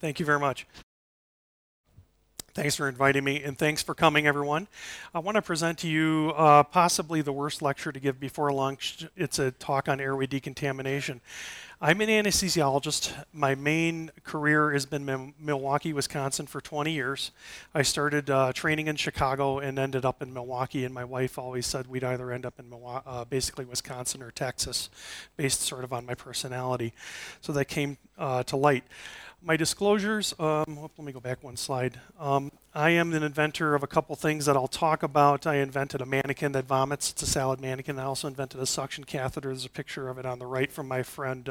Thank you very much. Thanks for inviting me, and thanks for coming, everyone. I want to present to you possibly the worst lecture to give before lunch. It's a talk on airway decontamination. I'm an anesthesiologist. My main career has been in Milwaukee, Wisconsin for 20 years. I started training in Chicago and ended up in Milwaukee, and my wife always said we'd either end up in basically Wisconsin or Texas, based sort of on my personality. So that came to light. My disclosures, let me go back one slide. I am an inventor of a couple things that I'll talk about. I invented a mannequin that vomits. It's a SALAD mannequin. I also invented a suction catheter. There's a picture of it on the right from my friend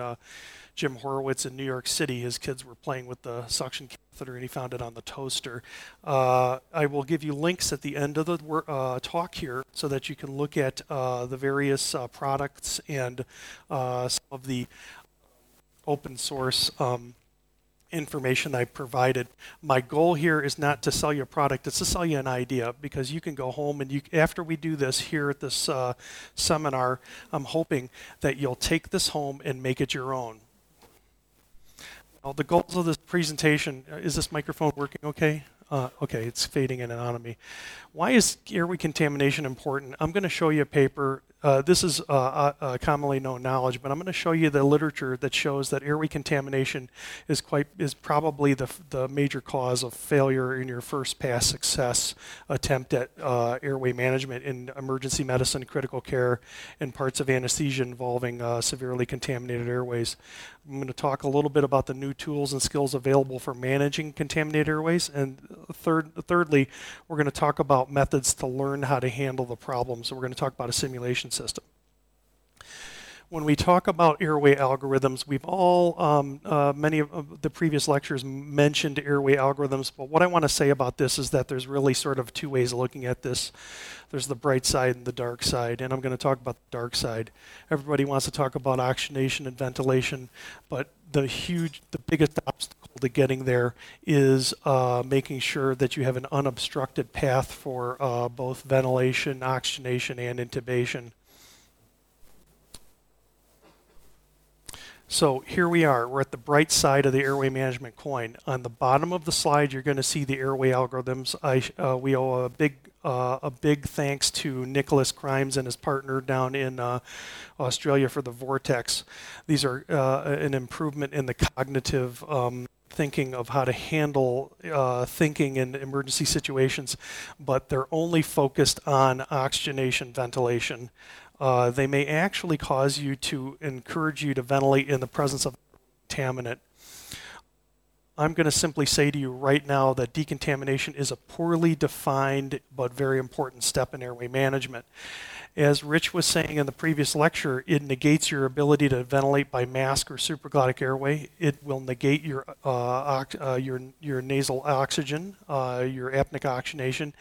Jim Horowitz in New York City. His kids were playing with the suction catheter and he found it on the toaster. I will give you links at the end of the talk here so that you can look at the various products and some of the open source information I provided. My goal here is not to sell you a product, it's to sell you an idea, because you can go home and you, after we do this here at this seminar, I'm hoping that you'll take this home and make it your own. Now, the goals of this presentation, is this microphone working okay? Okay, it's fading in and out of me. Why is airway contamination important? I'm going to show you a paper. This is commonly known knowledge, but I'm going to show you the literature that shows that airway contamination is probably the major cause of failure in your first pass success attempt at airway management in emergency medicine, critical care, and parts of anesthesia involving severely contaminated airways. I'm going to talk a little bit about the new tools and skills available for managing contaminated airways, and thirdly, we're going to talk about methods to learn how to handle the problem. So we're going to talk about a simulation system. When we talk about airway algorithms, we've all, many of the previous lectures mentioned airway algorithms, but what I want to say about this is that there's really sort of two ways of looking at this. There's the bright side and the dark side, and I'm going to talk about the dark side. Everybody wants to talk about oxygenation and ventilation, but the biggest obstacle to getting there is making sure that you have an unobstructed path for both ventilation, oxygenation, and intubation. So here we are, we're at the bright side of the airway management coin. On the bottom of the slide, you're going to see the airway algorithms. We owe a big thanks to Nicholas Crimes and his partner down in Australia for the Vortex. These are an improvement in the cognitive thinking of how to handle thinking in emergency situations, but they're only focused on oxygenation, ventilation. They may actually cause you to encourage you to ventilate in the presence of contaminant. I'm going to simply say to you right now that decontamination is a poorly defined but very important step in airway management. As Rich was saying in the previous lecture, it negates your ability to ventilate by mask or supraglottic airway. It will negate your nasal oxygen, your apneic oxygenation,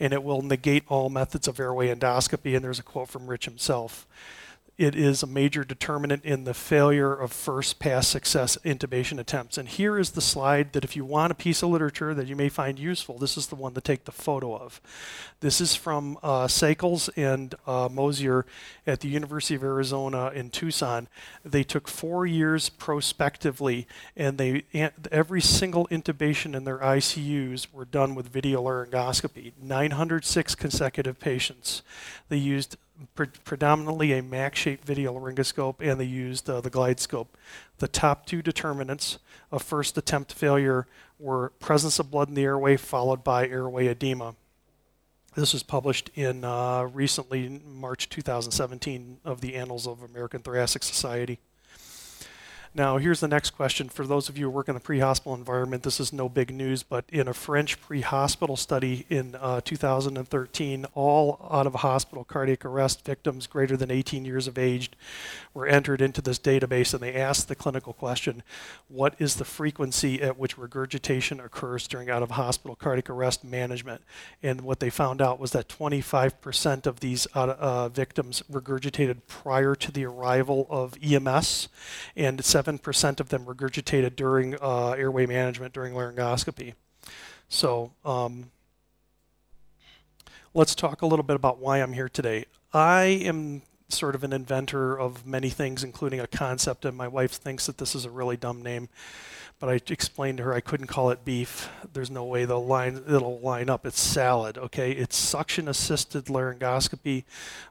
and it will negate all methods of airway endoscopy. And there's a quote from Rich himself. It is a major determinant in the failure of first pass success intubation attempts. And here is the slide that if you want a piece of literature that you may find useful, this is the one to take the photo of. This is from Seykels and Mosier at the University of Arizona in Tucson. They took 4 years prospectively, and every single intubation in their ICUs were done with video laryngoscopy. 906 consecutive patients. They used predominantly a MAC-shaped video laryngoscope, and they used the GlideScope. The top two determinants of first attempt failure were presence of blood in the airway followed by airway edema. This was published in recently, March 2017, of the Annals of American Thoracic Society. Now, here's the next question. For those of you who work in the pre-hospital environment, this is no big news, but in a French pre-hospital study in 2013, all out-of-hospital cardiac arrest victims greater than 18 years of age were entered into this database, and they asked the clinical question, what is the frequency at which regurgitation occurs during out-of-hospital cardiac arrest management? And what they found out was that 25% of these victims regurgitated prior to the arrival of EMS, and 7% of them regurgitated during airway management during laryngoscopy. So let's talk a little bit about why I'm here today. I am sort of an inventor of many things, including a concept, and my wife thinks that this is a really dumb name. But I explained to her I couldn't call it beef. There's no way it'll line up. It's salad, okay? It's suction-assisted laryngoscopy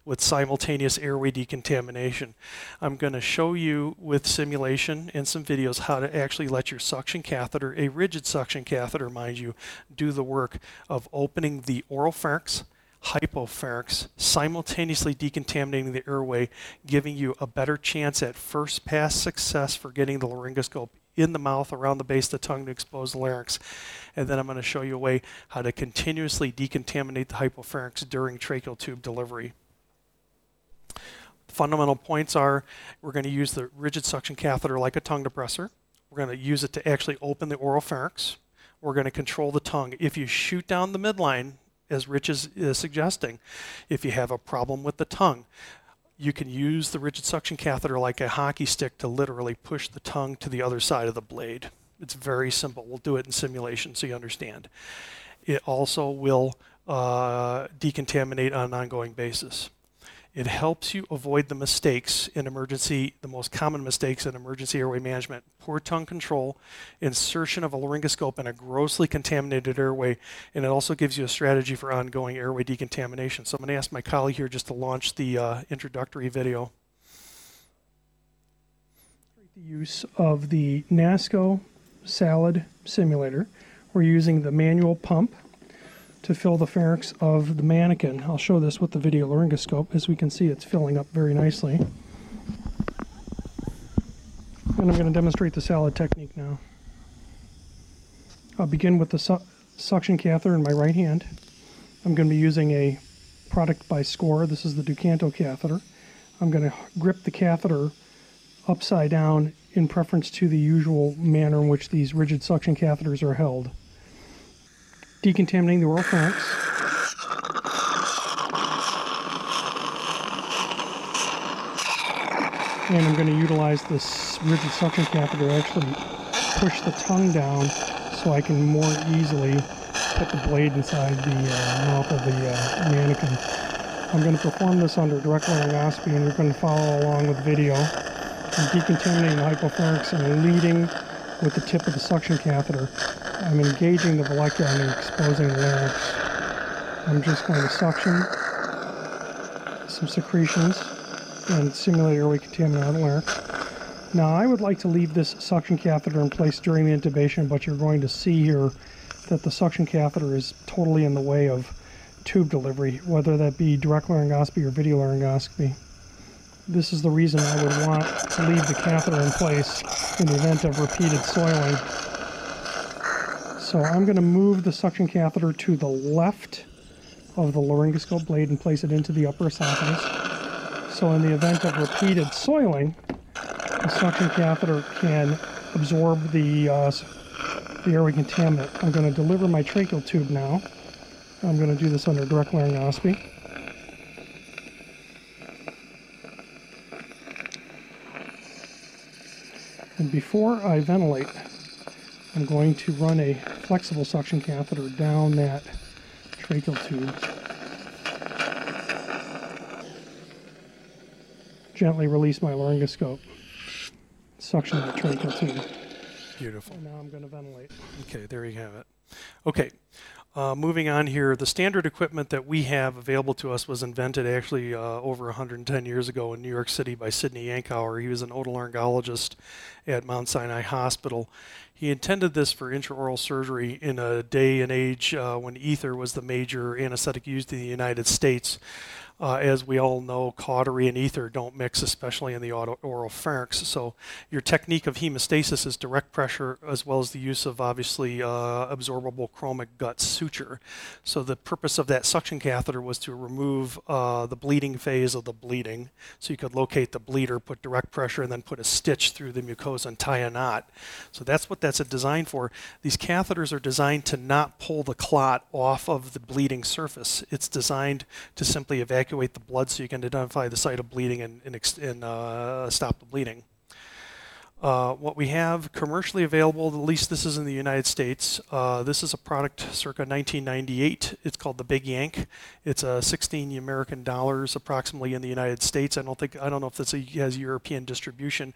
with simultaneous airway decontamination. I'm going to show you with simulation and some videos how to actually let your suction catheter, a rigid suction catheter, mind you, do the work of opening the oral pharynx, hypopharynx, simultaneously decontaminating the airway, giving you a better chance at first pass success for getting the laryngoscope in the mouth, around the base of the tongue to expose the larynx. And then I'm going to show you a way how to continuously decontaminate the hypopharynx during tracheal tube delivery. The fundamental points are we're going to use the rigid suction catheter like a tongue depressor. We're going to use it to actually open the oral pharynx. We're going to control the tongue. If you shoot down the midline, as Rich is suggesting, if you have a problem with the tongue, you can use the rigid suction catheter like a hockey stick to literally push the tongue to the other side of the blade. It's very simple. We'll do it in simulation so you understand. It also will decontaminate on an ongoing basis. It helps you avoid the mistakes in emergency, the most common mistakes in emergency airway management: poor tongue control, insertion of a laryngoscope in a grossly contaminated airway, and it also gives you a strategy for ongoing airway decontamination. So I'm going to ask my colleague here just to launch the introductory video. The use of the NASCO SALAD simulator. We're using the manual pump to fill the pharynx of the mannequin. I'll show this with the video laryngoscope. As we can see, it's filling up very nicely. And I'm going to demonstrate the SALAD technique now. I'll begin with the suction catheter in my right hand. I'm going to be using a product by SCORE. This is the Ducanto catheter. I'm going to grip the catheter upside down in preference to the usual manner in which these rigid suction catheters are held. Decontaminating the oral pharynx. And I'm going to utilize this rigid suction catheter to actually push the tongue down so I can more easily put the blade inside the mouth of the mannequin. I'm going to perform this under direct laryngoscopy, and you're going to follow along with video. I'm decontaminating the hypopharynx and leading with the tip of the suction catheter. I'm engaging the molecule and exposing the larynx. I'm just going to suction some secretions and simulate airway contaminant on the larynx. Now, I would like to leave this suction catheter in place during the intubation, but you're going to see here that the suction catheter is totally in the way of tube delivery, whether that be direct laryngoscopy or video laryngoscopy. This is the reason I would want to leave the catheter in place in the event of repeated soiling. So I'm going to move the suction catheter to the left of the laryngoscope blade and place it into the upper esophagus. So in the event of repeated soiling, the suction catheter can absorb the airway contaminant. I'm going to deliver my tracheal tube now. I'm going to do this under direct laryngoscopy. And before I ventilate, I'm going to run a flexible suction catheter down that tracheal tube. Gently release my laryngoscope. Suction the tracheal tube. Beautiful. And now I'm going to ventilate. Okay, there you have it. Okay, moving on here. The standard equipment that we have available to us was invented actually over 110 years ago in New York City by Sidney Yankauer. He was an otolaryngologist at Mount Sinai Hospital. He intended this for intraoral surgery in a day and age when ether was the major anesthetic used in the United States. As we all know, cautery and ether don't mix, especially in the oral pharynx. So your technique of hemostasis is direct pressure, as well as the use of, obviously, absorbable chromic gut suture. So the purpose of that suction catheter was to remove the bleeding phase of the bleeding. So you could locate the bleeder, put direct pressure, and then put a stitch through the mucosa and tie a knot. So that's what that's designed for. These catheters are designed to not pull the clot off of the bleeding surface. It's designed to simply evacuate the blood so you can identify the site of bleeding and stop the bleeding. What we have commercially available, at least this is in the United States, this is a product circa 1998. It's called the Big Yank. It's $16 approximately in the United States. I don't know if this has European distribution,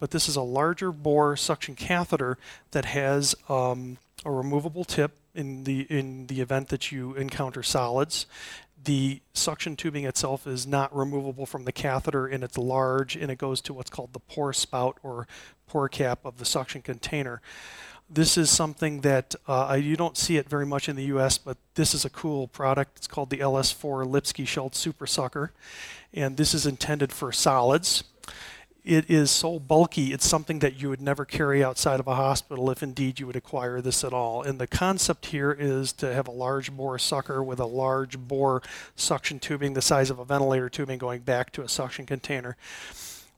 but this is a larger bore suction catheter that has a removable tip in the event that you encounter solids. The suction tubing itself is not removable from the catheter, and it's large, and it goes to what's called the pore spout or pore cap of the suction container. This is something that you don't see it very much in the US, but this is a cool product. It's called the LS4 Lipsky Schultz Super Sucker, and this is intended for solids. It is so bulky, it's something that you would never carry outside of a hospital if indeed you would acquire this at all. And the concept here is to have a large bore sucker with a large bore suction tubing the size of a ventilator tubing going back to a suction container.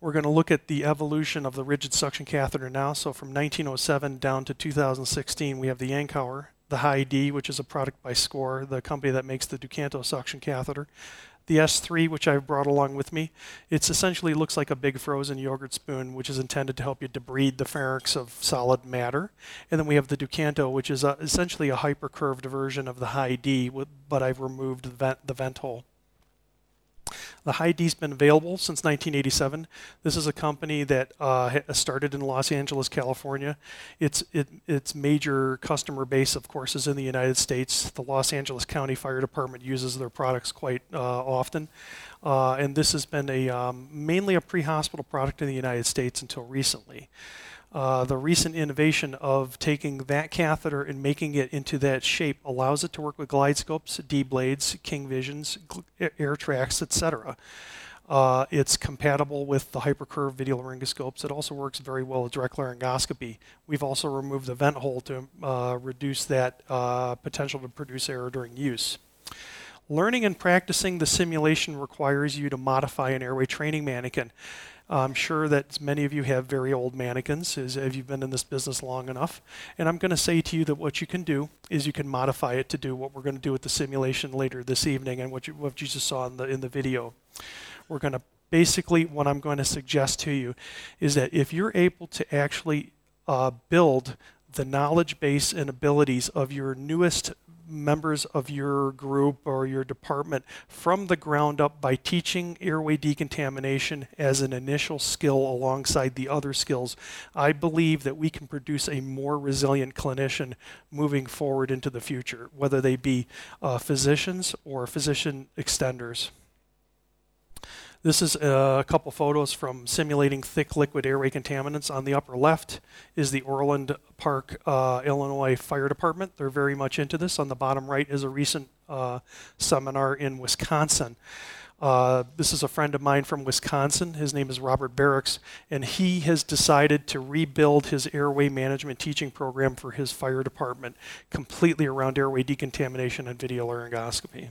We're going to look at the evolution of the rigid suction catheter now. So from 1907 down to 2016, we have the Yankauer, the Hi-D, which is a product by SCORE, the company that makes the Ducanto suction catheter. The S3, which I've brought along with me, it essentially looks like a big frozen yogurt spoon, which is intended to help you debride the pharynx of solid matter. And then we have the Ducanto, which is essentially a hyper-curved version of the Hi-D, but I've removed the vent hole. The Hi-D's been available since 1987. This is a company that started in Los Angeles, California. Its major customer base, of course, is in the United States. The Los Angeles County Fire Department uses their products quite often. And this has been mainly a pre-hospital product in the United States until recently. The recent innovation of taking that catheter and making it into that shape allows it to work with GlideScopes, D-blades, King Visions, Airtracks, etc. It's compatible with the HyperCurve video laryngoscopes. It also works very well with direct laryngoscopy. We've also removed the vent hole to reduce that potential to produce error during use. Learning and practicing the simulation requires you to modify an airway training mannequin. I'm sure that many of you have very old mannequins, if you've been in this business long enough. And I'm going to say to you that what you can do is you can modify it to do what we're going to do with the simulation later this evening and what you just saw in the video. We're going to basically, what I'm going to suggest to you is that if you're able to actually build the knowledge base and abilities of your newest members of your group or your department from the ground up by teaching airway decontamination as an initial skill alongside the other skills, I believe that we can produce a more resilient clinician moving forward into the future, whether they be physicians or physician extenders. This is a couple photos from simulating thick liquid airway contaminants. On the upper left is the Orland Park, Illinois Fire Department. They're very much into this. On the bottom right is a recent seminar in Wisconsin. This is a friend of mine from Wisconsin. His name is Robert Barracks, and he has decided to rebuild his airway management teaching program for his fire department completely around airway decontamination and video laryngoscopy.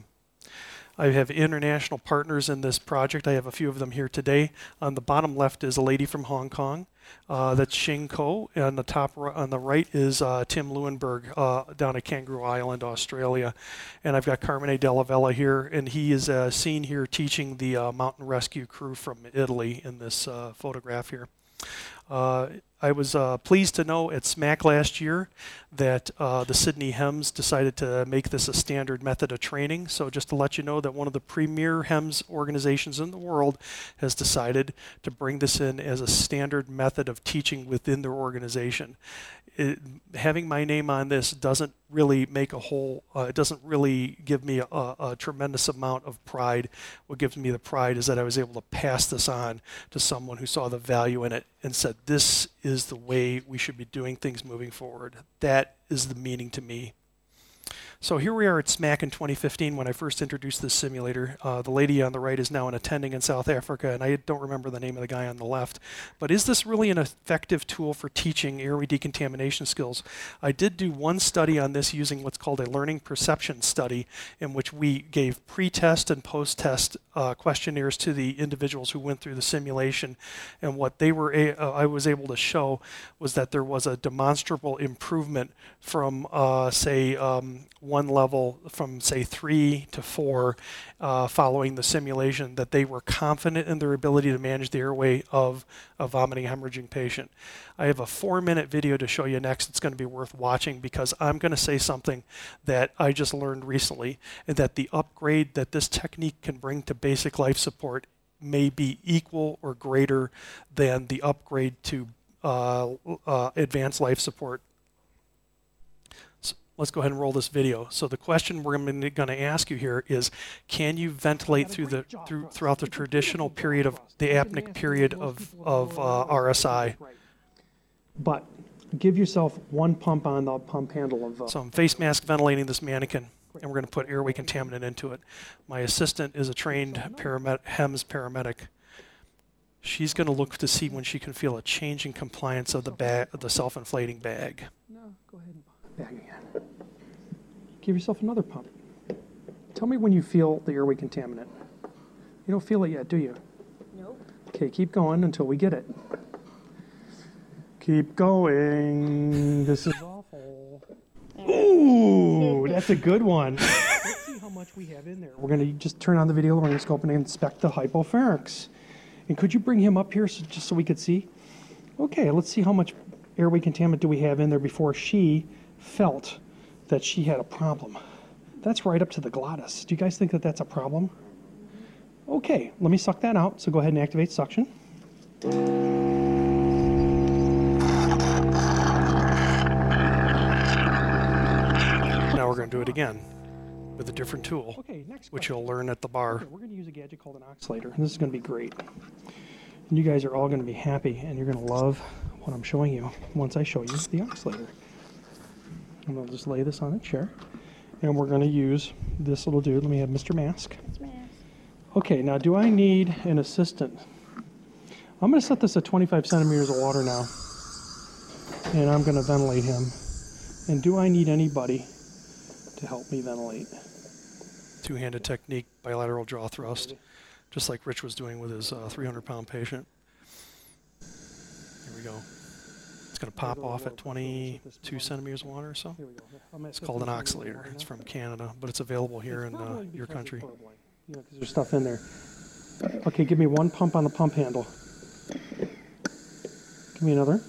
I have international partners in this project. I have a few of them here today. On the bottom left is a lady from Hong Kong. That's Shing Ko. On the top on the right is Tim Lewenberg down at Kangaroo Island, Australia. And I've got Carmen A. Della Vella here, and he is seen here teaching the mountain rescue crew from Italy in this photograph here. I was pleased to know at SMAC last year that the Sydney HEMS decided to make this a standard method of training. So just to let you know that one of the premier HEMS organizations in the world has decided to bring this in as a standard method of teaching within their organization. Having my name on this doesn't really make a whole, it doesn't really give me a tremendous amount of pride. What gives me the pride is that I was able to pass this on to someone who saw the value in it and said, this is the way we should be doing things moving forward. That is the meaning to me. So here we are at SMAC in 2015 when I first introduced this simulator. The lady on the right is now an attending in South Africa, and I don't remember the name of the guy on the left. But is this really an effective tool for teaching airway decontamination skills? I did do one study on this using what's called a learning perception study, in which we gave pre-test and post-test questionnaires to the individuals who went through the simulation. And what they were I was able to show was that there was a demonstrable improvement from, say, one level from say 3 to 4 following the simulation that they were confident in their ability to manage the airway of a vomiting hemorrhaging patient. I have a 4-minute video to show you next. It's going to be worth watching because I'm going to say something that I just learned recently, and that the upgrade that this technique can bring to basic life support may be equal or greater than the upgrade to advanced life support. So let's go ahead and roll this video. So the question we're going to ask you here is, can you ventilate throughout the traditional period of the apneic period of RSI? But give yourself one pump on the pump handle of. So I'm face mask ventilating this mannequin, and we're going to put airway contaminant into it. My assistant is a trained HEMS paramedic. She's going to look to see when she can feel a change in compliance of the self-inflating bag. No, go ahead and bag again. Give yourself another pump. Tell me when you feel the airway contaminant. You don't feel it yet, do you? Nope. Okay, keep going until we get it. Keep going. This is awful. Ooh, that's a good one. Let's see how much we have in there. We're going to just turn on the video laryngoscope and inspect the hypopharynx. And could you bring him up here so, just so we could see? Okay, let's see how much airway contaminant do we have in there before she felt that she had a problem. That's right up to the glottis. Do you guys think that that's a problem? Okay, let me suck that out. So go ahead and activate suction. Now we're going to do it again with a different tool, which you'll learn at the bar. Okay, we're going to use a gadget called an oxalator. This is going to be great. And you guys are all going to be happy, and you're going to love what I'm showing you once I show you the oxalator. And I'll just lay this on a chair, and we're going to use this little dude. Let me have Mr. Mask. Okay, now do I need an assistant? I'm going to set this at 25 centimeters of water now, and I'm going to ventilate him. And do I need anybody to help me ventilate? Two-handed technique, bilateral jaw thrust, just like Rich was doing with his 300-pound patient. Here we go. It's going to pop off at 22 centimeters of water or so. It's called an oxalator. It's from Canada, but it's available here in your country. You know, because there's stuff in there. Okay, give me one pump on the pump handle. Give me another.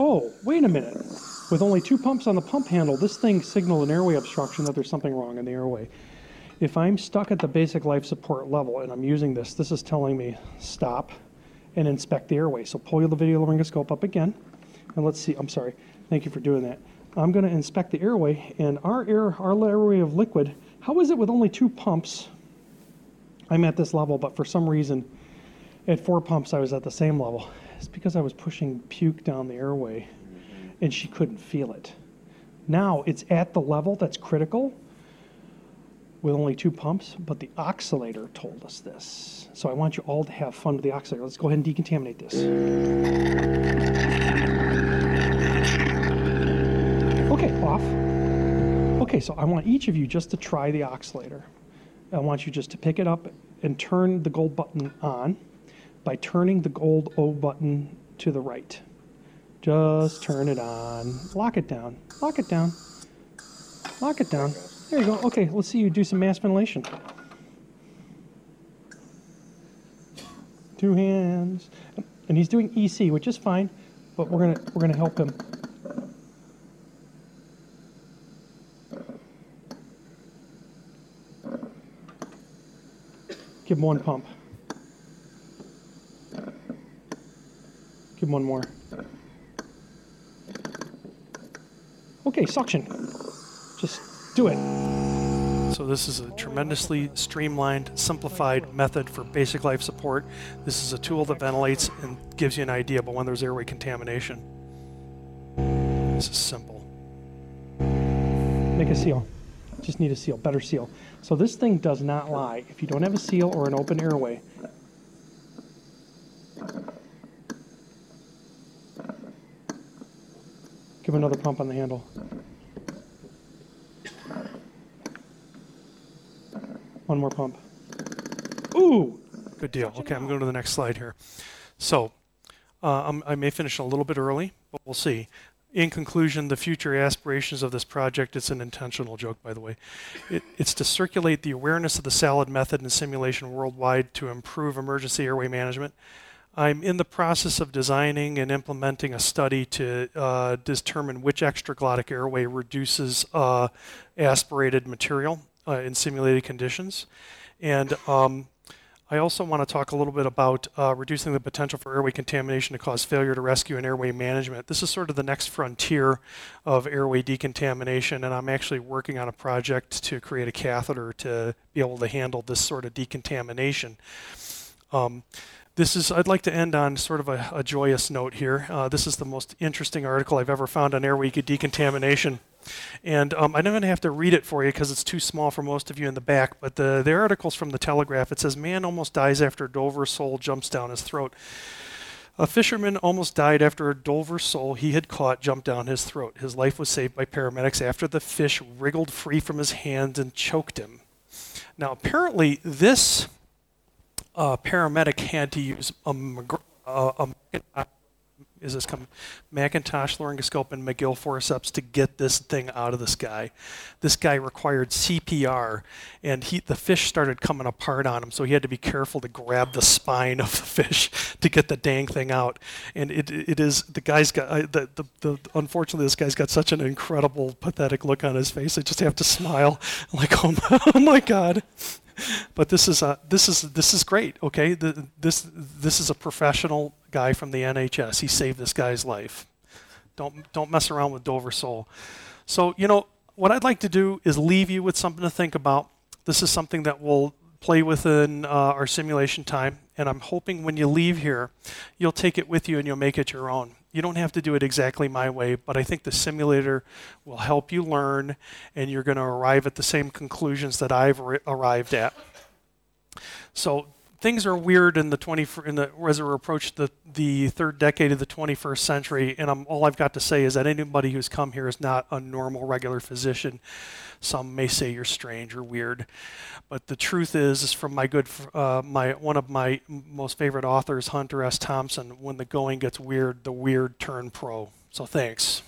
Oh, wait a minute. With only 2 pumps on the pump handle, this thing signaled an airway obstruction, that there's something wrong in the airway. If I'm stuck at the basic life support level and I'm using this, this is telling me stop and inspect the airway. So pull the video laryngoscope up again, and let's see. I'm sorry. Thank you for doing that. I'm going to inspect the airway, and our airway of liquid, how is it with only 2 pumps I'm at this level, but for some reason at 4 pumps I was at the same level? It's because I was pushing puke down the airway, and she couldn't feel it. Now it's at the level that's critical with only 2 pumps, but the oxalator told us this. So I want you all to have fun with the oxalator. Let's go ahead and decontaminate this. Okay, off. Okay, so I want each of you just to try the oxalator. I want you just to pick it up and turn the gold button on by turning the gold O button to the right. Just turn it on. Lock it down. Lock it down. Lock it down. There you go. Okay, let's see you do some mass ventilation. 2 hands. And he's doing EC, which is fine, but we're gonna help him. Give him one pump. Give him one more. Okay, suction. Just do it. So this is a tremendously streamlined, simplified method for basic life support. This is a tool that ventilates and gives you an idea about when there's airway contamination. This is simple. Make a seal. Just need a seal, better seal. So this thing does not lie. If you don't have a seal or an open airway, give another pump on the handle. One more pump. Ooh! Good deal. Okay, I'm going to the next slide here. So I may finish a little bit early, but we'll see. In conclusion, the future aspirations of this project, it's an intentional joke, by the way, it's to circulate the awareness of the SALAD method and simulation worldwide to improve emergency airway management. I'm in the process of designing and implementing a study to determine which extraglottic airway reduces aspirated material in simulated conditions. And I also want to talk a little bit about reducing the potential for airway contamination to cause failure to rescue and airway management. This is sort of the next frontier of airway decontamination, and I'm actually working on a project to create a catheter to be able to handle this sort of decontamination. I'd like to end on sort of a joyous note here. This is the most interesting article I've ever found on airway decontamination. And I'm not going to have to read it for you because it's too small for most of you in the back, but the article's from the Telegraph. It says, man almost dies after Dover sole jumps down his throat. A fisherman almost died after a Dover sole he had caught jumped down his throat. His life was saved by paramedics after the fish wriggled free from his hands and choked him. Now, apparently, this paramedic had to use Macintosh laryngoscope and McGill forceps to get this thing out of the sky. This guy required CPR, and the fish started coming apart on him, so he had to be careful to grab the spine of the fish to get the dang thing out. And unfortunately, this guy's got such an incredible, pathetic look on his face. I just have to smile, like, oh my God. But this is great. Okay, this is a professional guy from the NHS. He saved this guy's life. Don't mess around with Dover sole. So what I'd like to do is leave you with something to think about. This is something that we'll play with in our simulation time, and I'm hoping when you leave here, you'll take it with you and you'll make it your own. You don't have to do it exactly my way, but I think the simulator will help you learn, and you're going to arrive at the same conclusions that I've arrived at. So things are weird as we approach the third decade of the 21st century, and all I've got to say is that anybody who's come here is not a normal, regular physician. Some may say you're strange or weird, but the truth is from one of my most favorite authors, Hunter S. Thompson, when the going gets weird, the weird turn pro. So thanks.